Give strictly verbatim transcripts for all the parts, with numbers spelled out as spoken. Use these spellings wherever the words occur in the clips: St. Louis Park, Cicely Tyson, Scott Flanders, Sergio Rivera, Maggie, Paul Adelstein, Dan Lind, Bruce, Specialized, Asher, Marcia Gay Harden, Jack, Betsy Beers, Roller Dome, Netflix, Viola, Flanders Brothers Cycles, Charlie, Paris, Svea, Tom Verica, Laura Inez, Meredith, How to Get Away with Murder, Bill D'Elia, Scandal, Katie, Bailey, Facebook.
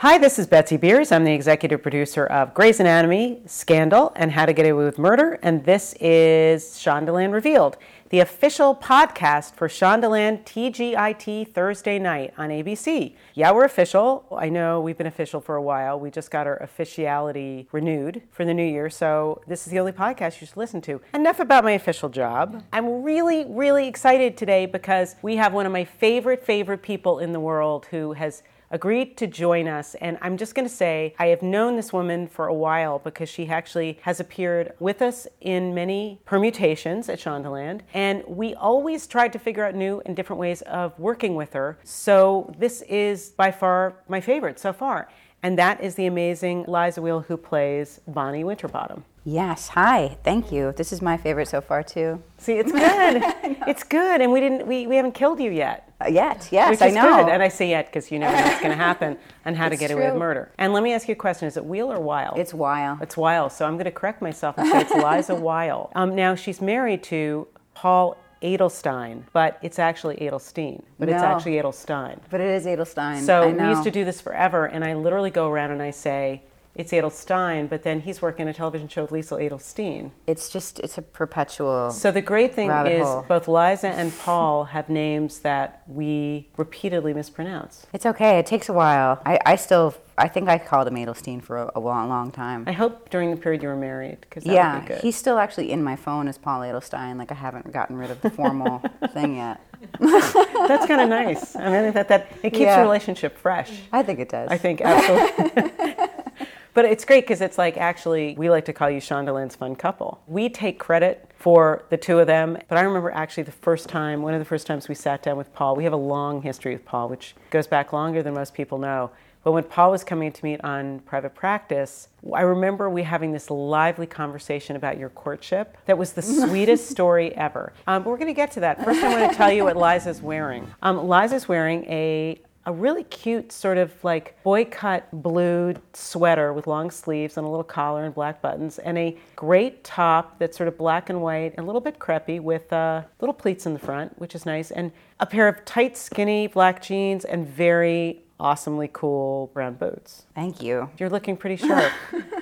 Hi, this is Betsy Beers. I'm the executive producer of Grey's Anatomy, Scandal, and How to Get Away with Murder, and this is Shondaland Revealed, the official podcast for Shondaland T G I T Thursday night on A B C. Yeah, we're official. I know we've been official for a while. We just got our officiality renewed for the new year, so this is the only podcast you should listen to. Enough about my official job. I'm really, really excited today because we have one of my favorite, favorite people in the world who has agreed to join us, and I'm just going to say I have known this woman for a while because she actually has appeared with us in many permutations at Shondaland, and we always tried to figure out new and different ways of working with her, so this is by far my favorite so far, and that is the amazing Liza Weil, who plays Bonnie Winterbottom. Yes, hi, thank you. This is my favorite so far too. See, it's good. It's good, and we didn't we, we haven't killed you yet. Uh, yet, yes, Which I is know. Good. And I say yet because you never know what's going to happen and how it's to get true. away with murder. And let me ask you a question. Is it Weil or Weil? It's Weil. It's Weil, so I'm going to correct myself and say it's Liza Weil. Um, now, she's married to Paul Adelstein, but it's actually Adelstein. But no. it's actually Adelstein. But it is Adelstein. So I know. We used to do this forever, and I literally go around and I say, it's Adelstein, but then he's working a television show with Liesl Adelstein. It's just, it's a perpetual So the great thing is hole. both Liza and Paul have names that we repeatedly mispronounce. It's okay. It takes a while. I, I still, I think I called him Adelstein for a, a long, long time. I hope during the period you were married, because that yeah, would be good. Yeah, he's still actually in my phone as Paul Adelstein. Like, I haven't gotten rid of the formal thing yet. That's kind of nice. I mean, that, that it keeps yeah. the relationship fresh. I think it does. I think absolutely. But it's great because it's like, actually, we like to call you Shondaland's fun couple. We take credit for the two of them. But I remember actually the first time, one of the first times we sat down with Paul. We have a long history with Paul, which goes back longer than most people know. But when Paul was coming to meet on Private Practice, I remember we having this lively conversation about your courtship. That was the sweetest story ever. Um, but we're going to get to that. First, I want to tell you what Liza's wearing. Um, Liza's wearing a... a really cute sort of like boycott blue sweater with long sleeves and a little collar and black buttons and a great top that's sort of black and white and a little bit crepey with uh, little pleats in the front, which is nice, and a pair of tight, skinny black jeans and very awesomely cool brown boots. Thank you. You're looking pretty sharp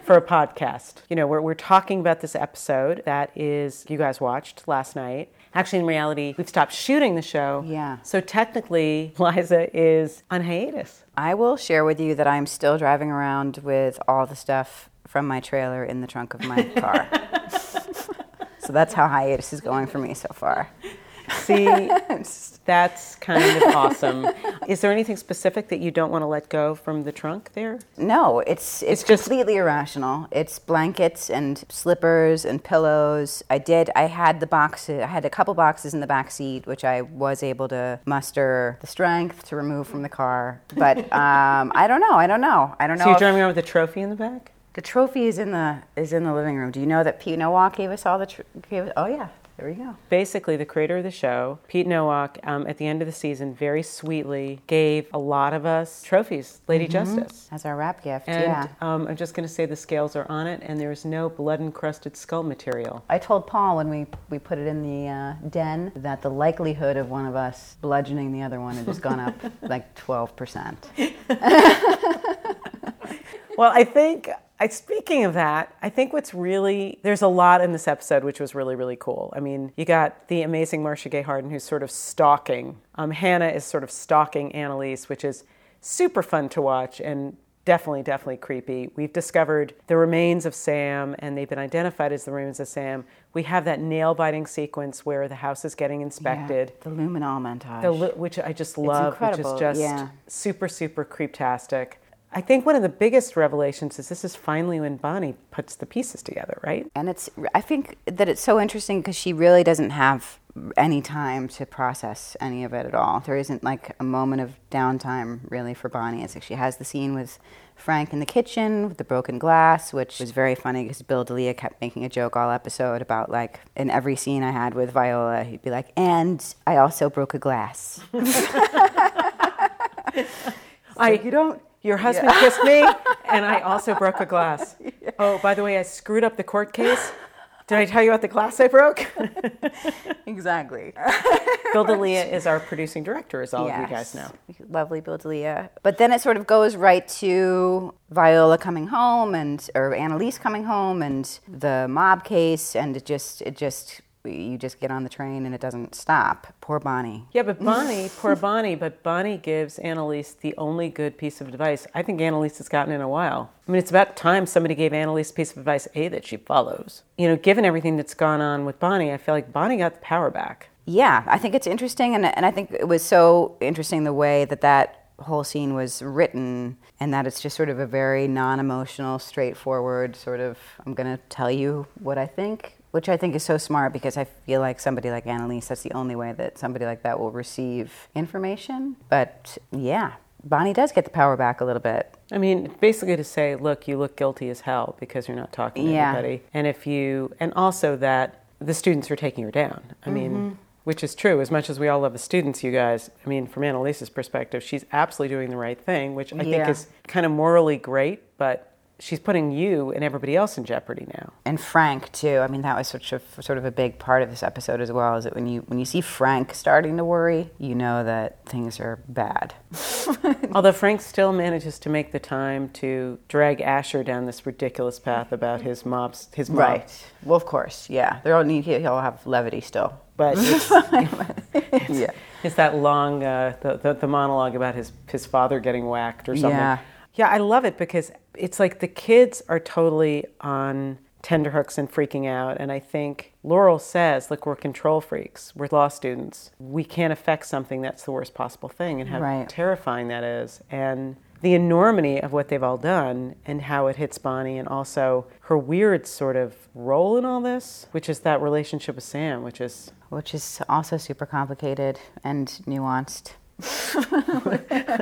for a podcast. You know, we're, we're talking about this episode that is you guys watched last night. Actually, in reality, we've stopped shooting the show. Yeah. So technically, Liza is on hiatus. I will share with you that I'm still driving around with all the stuff from my trailer in the trunk of my car. So that's how hiatus is going for me so far. See, that's kind of awesome. Is there anything specific that you don't want to let go from the trunk there? No, it's it's, it's just completely irrational. It's blankets and slippers and pillows. I did. I had the boxes. I had a couple boxes in the back seat, which I was able to muster the strength to remove from the car. But um, I don't know. I don't know. I don't know. So you're driving around with a trophy in the back? The trophy is in the is in the living room. Do you know that Pete Nowalk gave us all the? Tr- gave us, oh yeah. There we go. Basically, the creator of the show, Pete Nowalk, um, at the end of the season, very sweetly gave a lot of us trophies, Lady mm-hmm. Justice. As our wrap gift, and, yeah. And um, I'm just going to say the scales are on it, and there's no blood-encrusted skull material. I told Paul when we, we put it in the uh, den that the likelihood of one of us bludgeoning the other one had just gone up like twelve percent. Well, I think... I, speaking of that, I think what's really, there's a lot in this episode which was really, really cool. I mean, you got the amazing Marcia Gay Harden who's sort of stalking. Um, Hannah is sort of stalking Annalise, which is super fun to watch and definitely, definitely creepy. We've discovered the remains of Sam, and they've been identified as the remains of Sam. We have that nail-biting sequence where the house is getting inspected. Yeah, the luminol montage. The, which I just love. It's incredible. Which is just yeah. super, super creeptastic. I think one of the biggest revelations is this is finally when Bonnie puts the pieces together, right? And it's, I think that it's so interesting because she really doesn't have any time to process any of it at all. There isn't like a moment of downtime really for Bonnie. It's like she has the scene with Frank in the kitchen with the broken glass, which was very funny because Bill D'Elia kept making a joke all episode about like in every scene I had with Viola, he'd be like, and I also broke a glass. I you don't. Your husband yeah. kissed me, and I also broke a glass. Yeah. Oh, by the way, I screwed up the court case. Did I tell you about the glass I broke? Exactly. Bill D'Elia is our producing director, as all yes. of you guys know. Lovely Bill D'Elia. But then it sort of goes right to Viola coming home, and or Annalise coming home, and the mob case, and it just it just you just get on the train and it doesn't stop. Poor Bonnie. Yeah, but Bonnie, poor Bonnie, but Bonnie gives Annalise the only good piece of advice I think Annalise has gotten in a while. I mean, it's about time somebody gave Annalise a piece of advice, A, that she follows. You know, given everything that's gone on with Bonnie, I feel like Bonnie got the power back. Yeah, I think it's interesting, and and I think it was so interesting the way that that whole scene was written, and that it's just sort of a very non-emotional, straightforward sort of, I'm going to tell you what I think, which I think is so smart, because I feel like somebody like Annalise, that's the only way that somebody like that will receive information. But yeah, Bonnie does get the power back a little bit. I mean, basically to say, look, you look guilty as hell because you're not talking to yeah. anybody. And if you, and also that the students are taking her down. I mm-hmm. mean, which is true. As much as we all love the students, you guys, I mean, from Annalise's perspective, she's absolutely doing the right thing, which I yeah. think is kind of morally great, but she's putting you and everybody else in jeopardy now. And Frank, too. I mean, that was such a, sort of a big part of this episode as well, is that when you when you see Frank starting to worry, you know that things are bad. Although Frank still manages to make the time to drag Asher down this ridiculous path about his mobs, his mob. Right. Well, of course, yeah. They'll need, he'll have levity still. But it's, it's, yeah. it's that long, uh, the, the, the monologue about his, his father getting whacked or something. Yeah. Yeah, I love it because it's like the kids are totally on tenterhooks and freaking out. And I think Laurel says, look, we're control freaks. We're law students. We can't affect something that's the worst possible thing, and how right. terrifying that is. And the enormity of what they've all done and how it hits Bonnie, and also her weird sort of role in all this, which is that relationship with Sam, which is... Which is also super complicated and nuanced.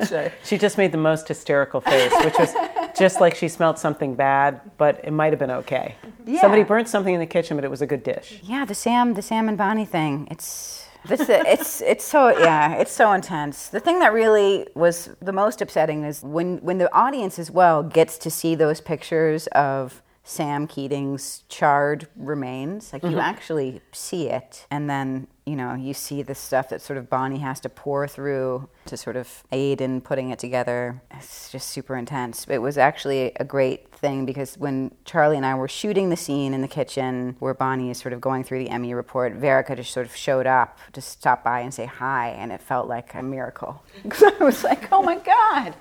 Sure. She just made the most hysterical face, which was just like she smelled something bad, but it might have been okay. Yeah. Somebody burnt something in the kitchen, but it was a good dish. Yeah, the Sam, the Sam and Bonnie thing. It's it's it's, it's so yeah, it's so intense. The thing that really was the most upsetting is when when the audience as well gets to see those pictures of Sam Keating's charred remains, like mm-hmm. you actually see it, and then you know you see the stuff that sort of Bonnie has to pour through to sort of aid in putting it together. It's just super intense. It was actually a great thing, because when Charlie and I were shooting the scene in the kitchen where Bonnie is sort of going through the Emmy report, Verica just sort of showed up to stop by and say hi, and it felt like a miracle. Because I was like, oh my God,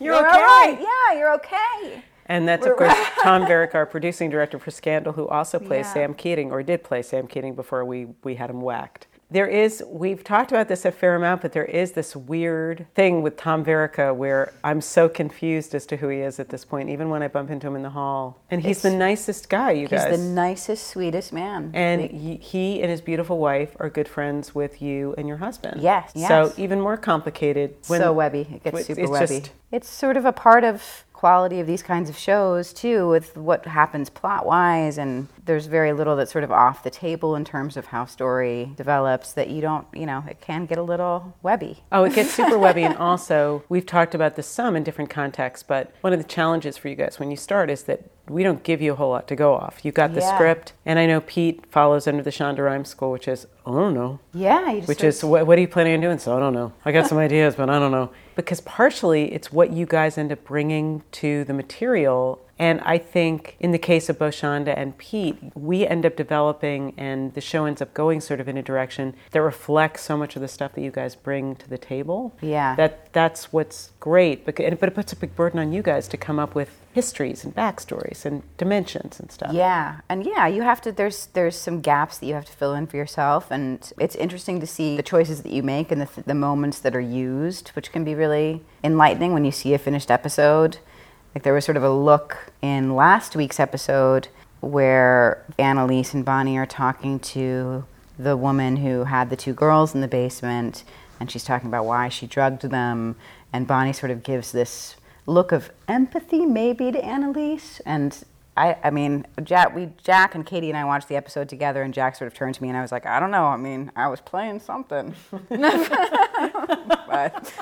you're, you're okay. All right. Yeah, you're okay. And that's, of course, Tom Verica, our producing director for Scandal, who also plays yeah. Sam Keating, or did play Sam Keating before we, we had him whacked. There is, we've talked about this a fair amount, but there is this weird thing with Tom Verica where I'm so confused as to who he is at this point, even when I bump into him in the hall. And he's it's, the nicest guy, you he's guys. He's the nicest, sweetest man. And like, he and his beautiful wife are good friends with you and your husband. Yes, yes. So even more complicated. When, so webby. It gets super it's webby. Just, it's sort of a part of... quality of these kinds of shows too, with what happens plot wise, and there's very little that's sort of off the table in terms of how story develops, that you don't, you know, it can get a little webby. Oh, it gets super webby. And also, we've talked about this some in different contexts, but one of the challenges for you guys when you start is that we don't give you a whole lot to go off. You got the yeah. script, and I know Pete follows under the Shonda Rhimes school, which is, I don't know. Yeah. You just which is, what, what are you planning on doing? So I don't know. I got some ideas, but I don't know. Because partially, it's what you guys end up bringing to the material. And I think in the case of both Shonda and Pete, we end up developing, and the show ends up going sort of in a direction that reflects so much of the stuff that you guys bring to the table. Yeah. That That's what's great. But it puts a big burden on you guys to come up with histories and backstories and dimensions and stuff. Yeah. And yeah, you have to, there's there's some gaps that you have to fill in for yourself. And it's interesting to see the choices that you make and the, th- the moments that are used, which can be really enlightening when you see a finished episode. Like there was sort of a look in last week's episode where Annalise and Bonnie are talking to the woman who had the two girls in the basement, and she's talking about why she drugged them, and Bonnie sort of gives this look of empathy maybe to Annalise. And I, I mean, Jack, we, Jack and Katie and I watched the episode together, and Jack sort of turned to me, and I was like, I don't know. I mean, I was playing something. But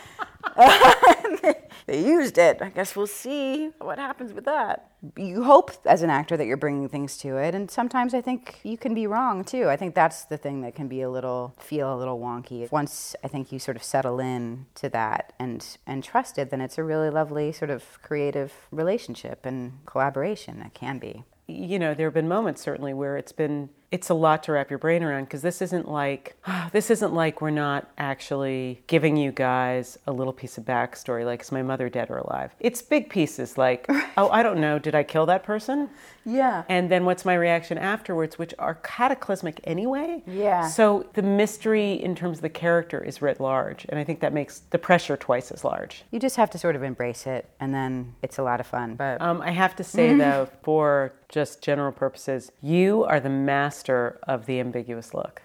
They used it. I guess we'll see what happens with that. You hope as an actor that you're bringing things to it, and sometimes I think you can be wrong too. I think that's the thing that can be a little, feel a little wonky. Once I think you sort of settle in to that and and trust it, then it's a really lovely sort of creative relationship and collaboration. It can be. You know, there have been moments certainly where it's been, it's a lot to wrap your brain around, because this isn't like, oh, this isn't like we're not actually giving you guys a little piece of backstory, like, is my mother dead or alive? It's big pieces like, oh, I don't know, did I kill that person? Yeah. And then what's my reaction afterwards, which are cataclysmic anyway? Yeah. So the mystery in terms of the character is writ large, and I think that makes the pressure twice as large. You just have to sort of embrace it, and then it's a lot of fun. But um, I have to say, though, for just general purposes, you are the master of the ambiguous look.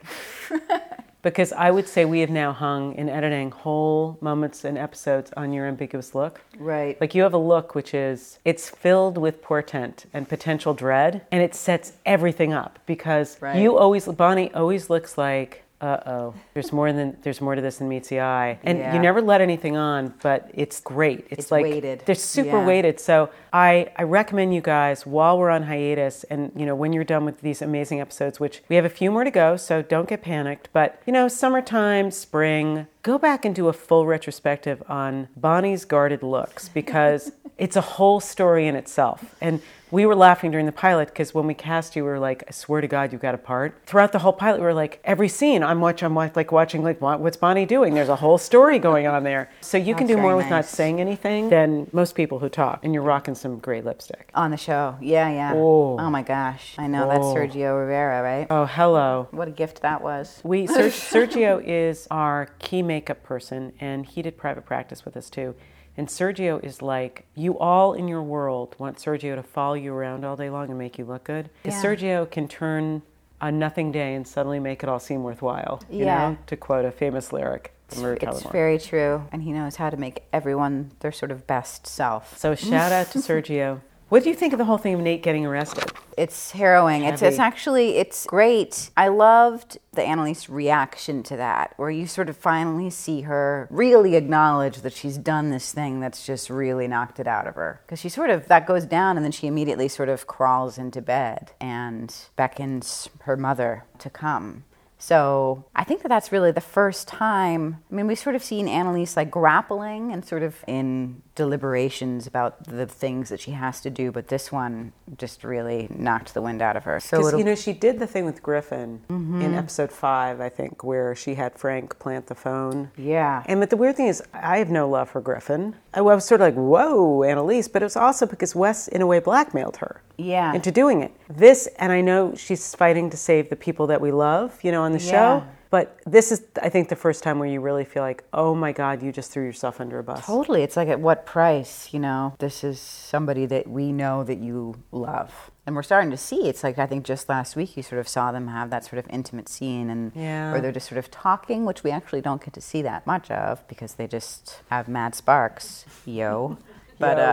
Because I would say we have now hung in editing whole moments and episodes on your ambiguous look. Right. Like, you have a look which is, it's filled with portent and potential dread, and it sets everything up, because right. you always, Bonnie always looks like, uh-oh, there's more than there's more to this than meets the eye. And yeah. you never let anything on, but it's great. It's, it's like weighted. They're super yeah. weighted. So I, I recommend you guys, while we're on hiatus, and you know, when you're done with these amazing episodes, which we have a few more to go, so don't get panicked. But you know, summertime, spring, go back and do a full retrospective on Bonnie's guarded looks, because it's a whole story in itself. And we were laughing during the pilot, because when we cast you, we were like, I swear to God, you got a part. Throughout the whole pilot, we were like, every scene, I'm watching, I'm like watching, like, what's Bonnie doing? There's a whole story going on there. So you That's can do more nice. With not saying anything than most people who talk. And you're rocking some gray lipstick. On the show. Yeah, yeah. Oh, oh my gosh. I know. Oh. That's Sergio Rivera, right? Oh, hello. What a gift that was. We Ser- Sergio is our key makeup person, and he did private practice with us, too. And Sergio is like, you all in your world want Sergio to follow you around all day long and make you look good. Because yeah. Sergio can turn a nothing day and suddenly make it all seem worthwhile. You yeah. know, to quote a famous lyric. It's, it's very true. And he knows how to make everyone their sort of best self. So shout out to Sergio. What do you think of the whole thing of Nate getting arrested? It's harrowing. Heavy. It's it's actually, it's great. I loved the Annalise reaction to that, where you sort of finally see her really acknowledge that she's done this thing that's just really knocked it out of her. Because she sort of, that goes down, and then she immediately sort of crawls into bed and beckons her mother to come. So I think that that's really the first time. I mean, we've sort of seen Annalise like grappling and sort of in deliberations about the things that she has to do, but this one just really knocked the wind out of her. So you know, she did the thing with Griffin mm-hmm. in episode five, I think, where she had Frank plant the phone. Yeah. And but the weird thing is, I have no love for Griffin. I was sort of like, whoa, Annalise, but it was also because Wes, in a way, blackmailed her yeah. into doing it. This, and I know she's fighting to save the people that we love, you know, on the yeah. show. But this is, I think, the first time where you really feel like, oh my God, you just threw yourself under a bus. Totally. It's like, at what price, you know? This is somebody that we know that you love. And we're starting to see, it's like, I think just last week you sort of saw them have that sort of intimate scene and yeah. where they're just sort of talking, which we actually don't get to see that much of because they just have mad sparks. Yo. But, yo.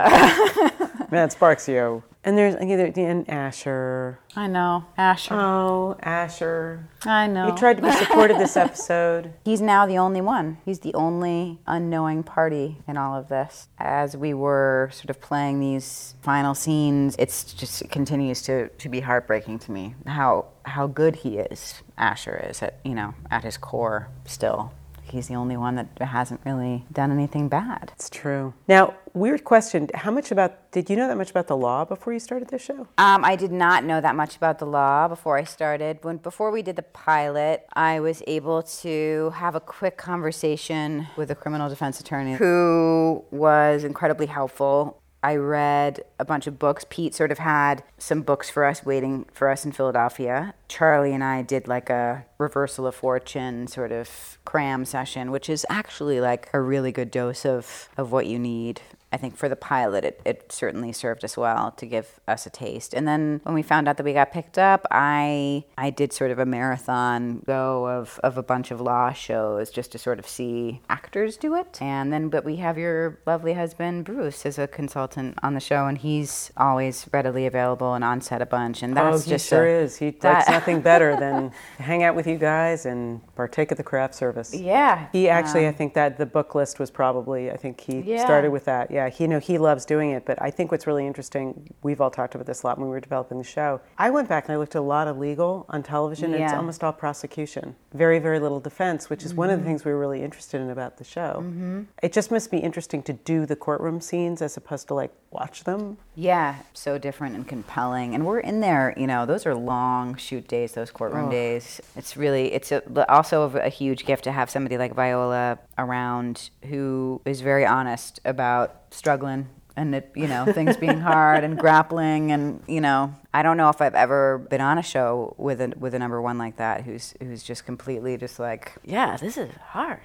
uh... mad sparks, yo. And there's and Asher. I know. Asher. Oh, Asher. I know. He tried to be supportive this episode. He's now the only one. He's the only unknowing party in all of this. As we were sort of playing these final scenes, it's just, it continues to, to be heartbreaking to me how how good he is, Asher is, at you know, at his core still. He's the only one that hasn't really done anything bad. It's true. Now, weird question. How much about, did you know that much about the law before you started this show? Um, I did not know that much about the law before I started. When Before we did the pilot, I was able to have a quick conversation with a criminal defense attorney who was incredibly helpful. I read a bunch of books. Pete sort of had some books for us waiting for us in Philadelphia. Charlie and I did like a reversal of fortune sort of cram session, which is actually like a really good dose of, of what you need. I think for the pilot, it, it certainly served us well to give us a taste. And then when we found out that we got picked up, I I did sort of a marathon go of, of a bunch of law shows just to sort of see actors do it. And then, but we have your lovely husband, Bruce, as a consultant on the show, and he's always readily available and on set a bunch. And that's oh, he just sure a, is. He that, nothing better than to hang out with you guys and partake of the craft service. Yeah. He actually, um, I think that the book list was probably, I think he yeah. started with that. Yeah, he, you know, he loves doing it, but I think what's really interesting, we've all talked about this a lot when we were developing the show. I went back and I looked at a lot of legal on television, yeah. and it's almost all prosecution. Very, very little defense, which is mm-hmm. one of the things we were really interested in about the show. Mm-hmm. It just must be interesting to do the courtroom scenes as opposed to like watch them. Yeah, so different and compelling. And we're in there, you know, those are long shoot days, those courtroom oh. days. It's really, it's a, also a huge gift to have somebody like Viola around who is very honest about struggling and, it, you know, things being hard and grappling and, you know, I don't know if I've ever been on a show with a with a number one like that who's who's just completely just like, yeah, this is hard.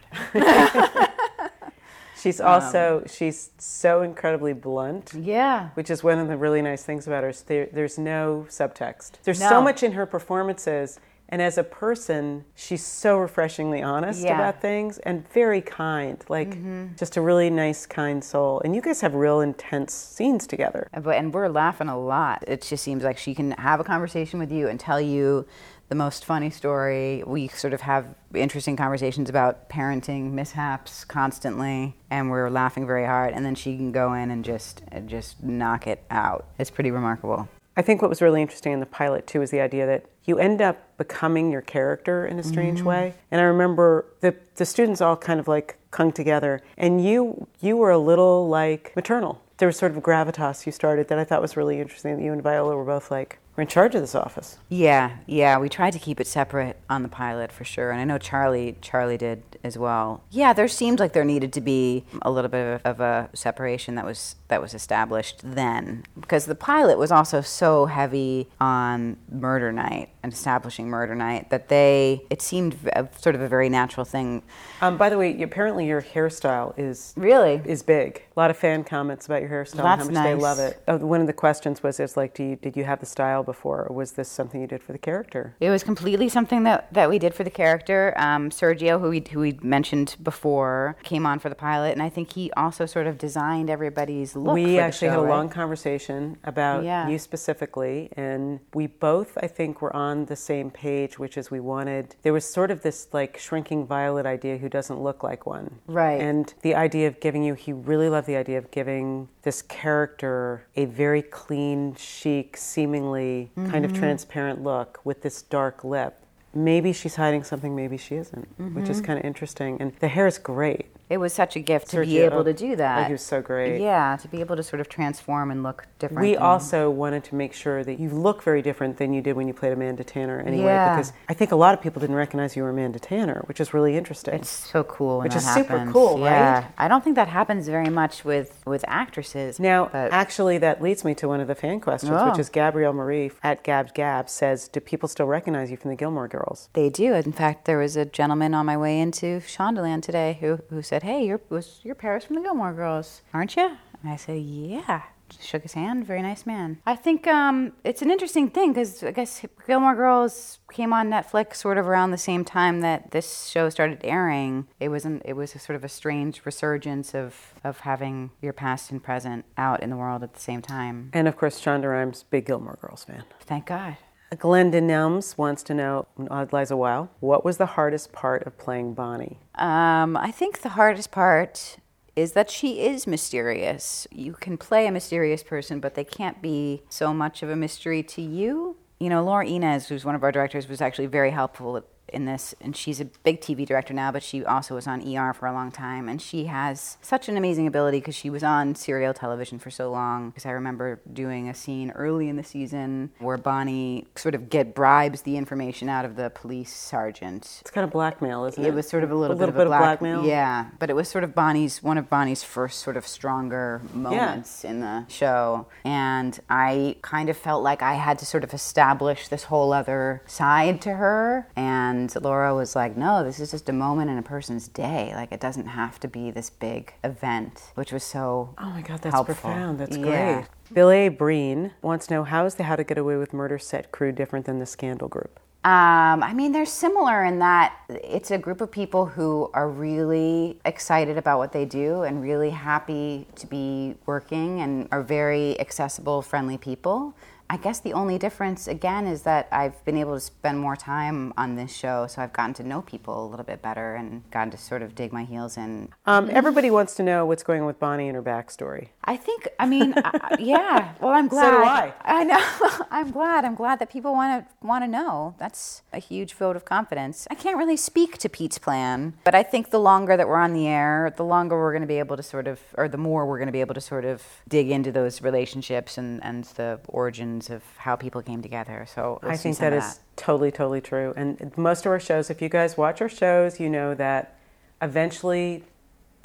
She's also, um, she's so incredibly blunt. Yeah. Which is one of the really nice things about her. Is there, there's no subtext. There's no. so much in her performances. And as a person, she's so refreshingly honest yeah. about things and very kind, like mm-hmm. just a really nice, kind soul. And you guys have real intense scenes together. But and we're laughing a lot. It just seems like she can have a conversation with you and tell you the most funny story. We sort of have interesting conversations about parenting mishaps constantly, and we're laughing very hard. And then she can go in and just just knock it out. It's pretty remarkable. I think what was really interesting in the pilot too is the idea that you end up becoming your character in a strange mm-hmm. way. And I remember the the students all kind of like clung together, and you you were a little like maternal. There was sort of a gravitas you started that I thought was really interesting, that you and Viola were both like, we're in charge of this office. Yeah, yeah, we tried to keep it separate on the pilot for sure, and I know Charlie Charlie did as well. Yeah, there seemed like there needed to be a little bit of a separation that was that was established then, because the pilot was also so heavy on murder night and establishing murder night that they it seemed a, sort of a very natural thing. Um, by the way, apparently your hairstyle is really is big. A lot of fan comments about your hairstyle That's and how much nice. They love it. Oh, one of the questions was, is like, do you, did you have the style before, or was this something you did for the character? It was completely something that, that we did for the character. Um, Sergio, who we, who we mentioned before, came on for the pilot, and I think he also sort of designed everybody's look we for the We actually show, had a right? long conversation about yeah. you specifically, and we both, I think, were on the same page, which is we wanted, there was sort of this like shrinking Violet idea who doesn't look like one. Right. And the idea of giving you, he really loved the idea of giving this character a very clean, chic, seemingly Mm-hmm. kind of transparent look with this dark lip. Maybe she's hiding something, maybe she isn't, mm-hmm. which is kind of interesting. And the hair is great. It was such a gift Sergio, to be able to do that. Oh, he was so great. Yeah, to be able to sort of transform and look different. We and... also wanted to make sure that you look very different than you did when you played Amanda Tanner anyway, yeah. because I think a lot of people didn't recognize you were Amanda Tanner, which is really interesting. It's so cool when Which that is happens. Super cool, yeah. right? I don't think that happens very much with, with actresses. Now, but... actually, that leads me to one of the fan questions, oh. which is Gabrielle Marie at Gab Gab says, do people still recognize you from the Gilmore Girls? They do. In fact, there was a gentleman on my way into Shondaland today who, who said, hey, you're, was, you're Paris from the Gilmore Girls, aren't you? And I said, yeah. Shook his hand, very nice man. I think um, it's an interesting thing because I guess Gilmore Girls came on Netflix sort of around the same time that this show started airing. It was an, it was a sort of a strange resurgence of, of having your past and present out in the world at the same time. And of course, Shonda Rhimes, big Gilmore Girls fan. Thank God. Glenda Nelms wants to know, Liza Weil, what was the hardest part of playing Bonnie? Um, I think the hardest part is that she is mysterious. You can play a mysterious person, but they can't be so much of a mystery to you. You know, Laura Inez, who's one of our directors, was actually very helpful in this, and she's a big T V director now, but she also was on E R for a long time, and she has such an amazing ability because she was on serial television for so long. Because I remember doing a scene early in the season where Bonnie sort of get bribes the information out of the police sergeant. It's kind of blackmail, isn't it? It was sort of a little, a little bit, bit of, a black, of blackmail. Yeah, but it was sort of Bonnie's one of Bonnie's first sort of stronger moments yeah. in the show, and I kind of felt like I had to sort of establish this whole other side to her. And And Laura was like, no, this is just a moment in a person's day. Like, it doesn't have to be this big event, which was so Oh, my God, that's helpful. Profound. That's yeah. great. Billy Breen wants to know, how is the How to Get Away with Murder set crew different than the Scandal group? Um, I mean, they're similar in that it's a group of people who are really excited about what they do and really happy to be working and are very accessible, friendly people. I guess the only difference, again, is that I've been able to spend more time on this show, so I've gotten to know people a little bit better and gotten to sort of dig my heels in. Um, everybody wants to know what's going on with Bonnie and her backstory. I think, I mean, uh, yeah. Well, I'm glad. So do I. I know. I'm glad. I'm glad that people want to want to know. That's a huge vote of confidence. I can't really speak to Pete's plan, but I think the longer that we're on the air, the longer we're going to be able to sort of, or the more we're going to be able to sort of dig into those relationships and, and the origins of how people came together. So we'll I think that, that is totally, totally true. And most of our shows, if you guys watch our shows, you know that eventually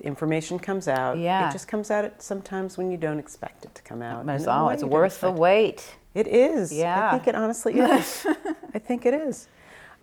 information comes out. Yeah. It just comes out at sometimes when you don't expect it to come out. It's, all, it's worth the wait. It is. Yeah. I think it honestly is. I think it is.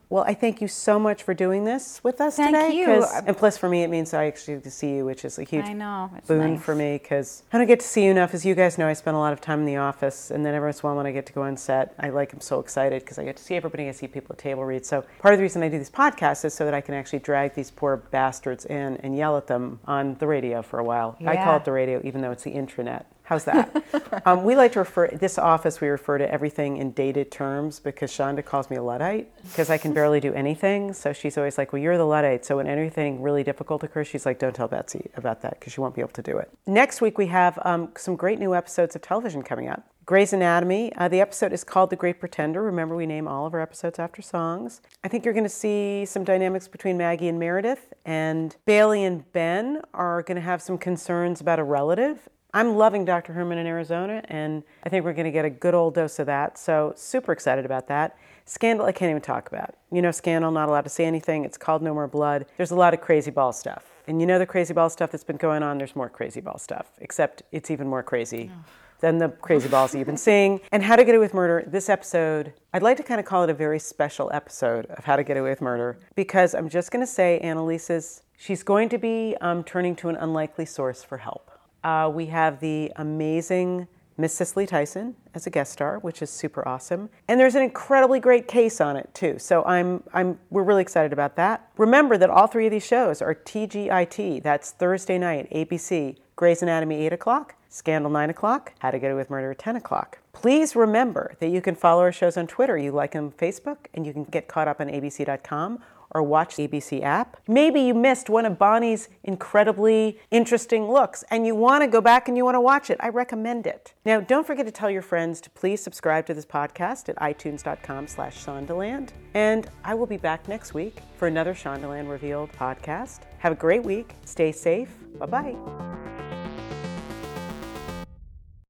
Well, I thank you so much for doing this with us thank today. Thank you. And plus for me, it means I actually get to see you, which is a huge I know, it's boon nice. For me because I don't get to see you enough. As you guys know, I spend a lot of time in the office, and then every once in a while when I get to go on set, I like am so excited because I get to see everybody. I see people at table reads. So part of the reason I do these podcasts is so that I can actually drag these poor bastards in and yell at them on the radio for a while. Yeah. I call it the radio, even though it's the intranet. How's that? um, we like to refer, this office, we refer to everything in dated terms because Shonda calls me a Luddite because I can barely do anything. So she's always like, well, you're the Luddite. So when anything really difficult occurs, she's like, don't tell Betsy about that because she won't be able to do it. Next week, we have um, some great new episodes of television coming up. Grey's Anatomy. Uh, the episode is called The Great Pretender. Remember, we name all of our episodes after songs. I think you're going to see some dynamics between Maggie and Meredith, and Bailey and Ben are going to have some concerns about a relative. I'm loving Doctor Herman in Arizona, and I think we're going to get a good old dose of that. So super excited about that. Scandal, I can't even talk about. You know, Scandal, not allowed to say anything. It's called No More Blood. There's a lot of crazy ball stuff. And you know the crazy ball stuff that's been going on? There's more crazy ball stuff, except it's even more crazy oh. than the crazy balls that you've been seeing. And How to Get Away with Murder, this episode, I'd like to kind of call it a very special episode of How to Get Away with Murder, because I'm just going to say Annalise's, she's going to be um, turning to an unlikely source for help. Uh, we have the amazing Miss Cicely Tyson as a guest star, which is super awesome. And there's an incredibly great case on it, too. So I'm, I'm, we're really excited about that. Remember that all three of these shows are T G I T. That's Thursday night, A B C, Grey's Anatomy, eight o'clock, Scandal, nine o'clock, How to Get Away with Murder, ten o'clock. Please remember that you can follow our shows on Twitter. You like them on Facebook, and you can get caught up on A B C dot com. Or watch the A B C app. Maybe you missed one of Bonnie's incredibly interesting looks and you want to go back and you want to watch it. I recommend it. Now, don't forget to tell your friends to please subscribe to this podcast at i tunes dot com slash Shondaland. And I will be back next week for another Shondaland Revealed podcast. Have a great week. Stay safe. Bye-bye.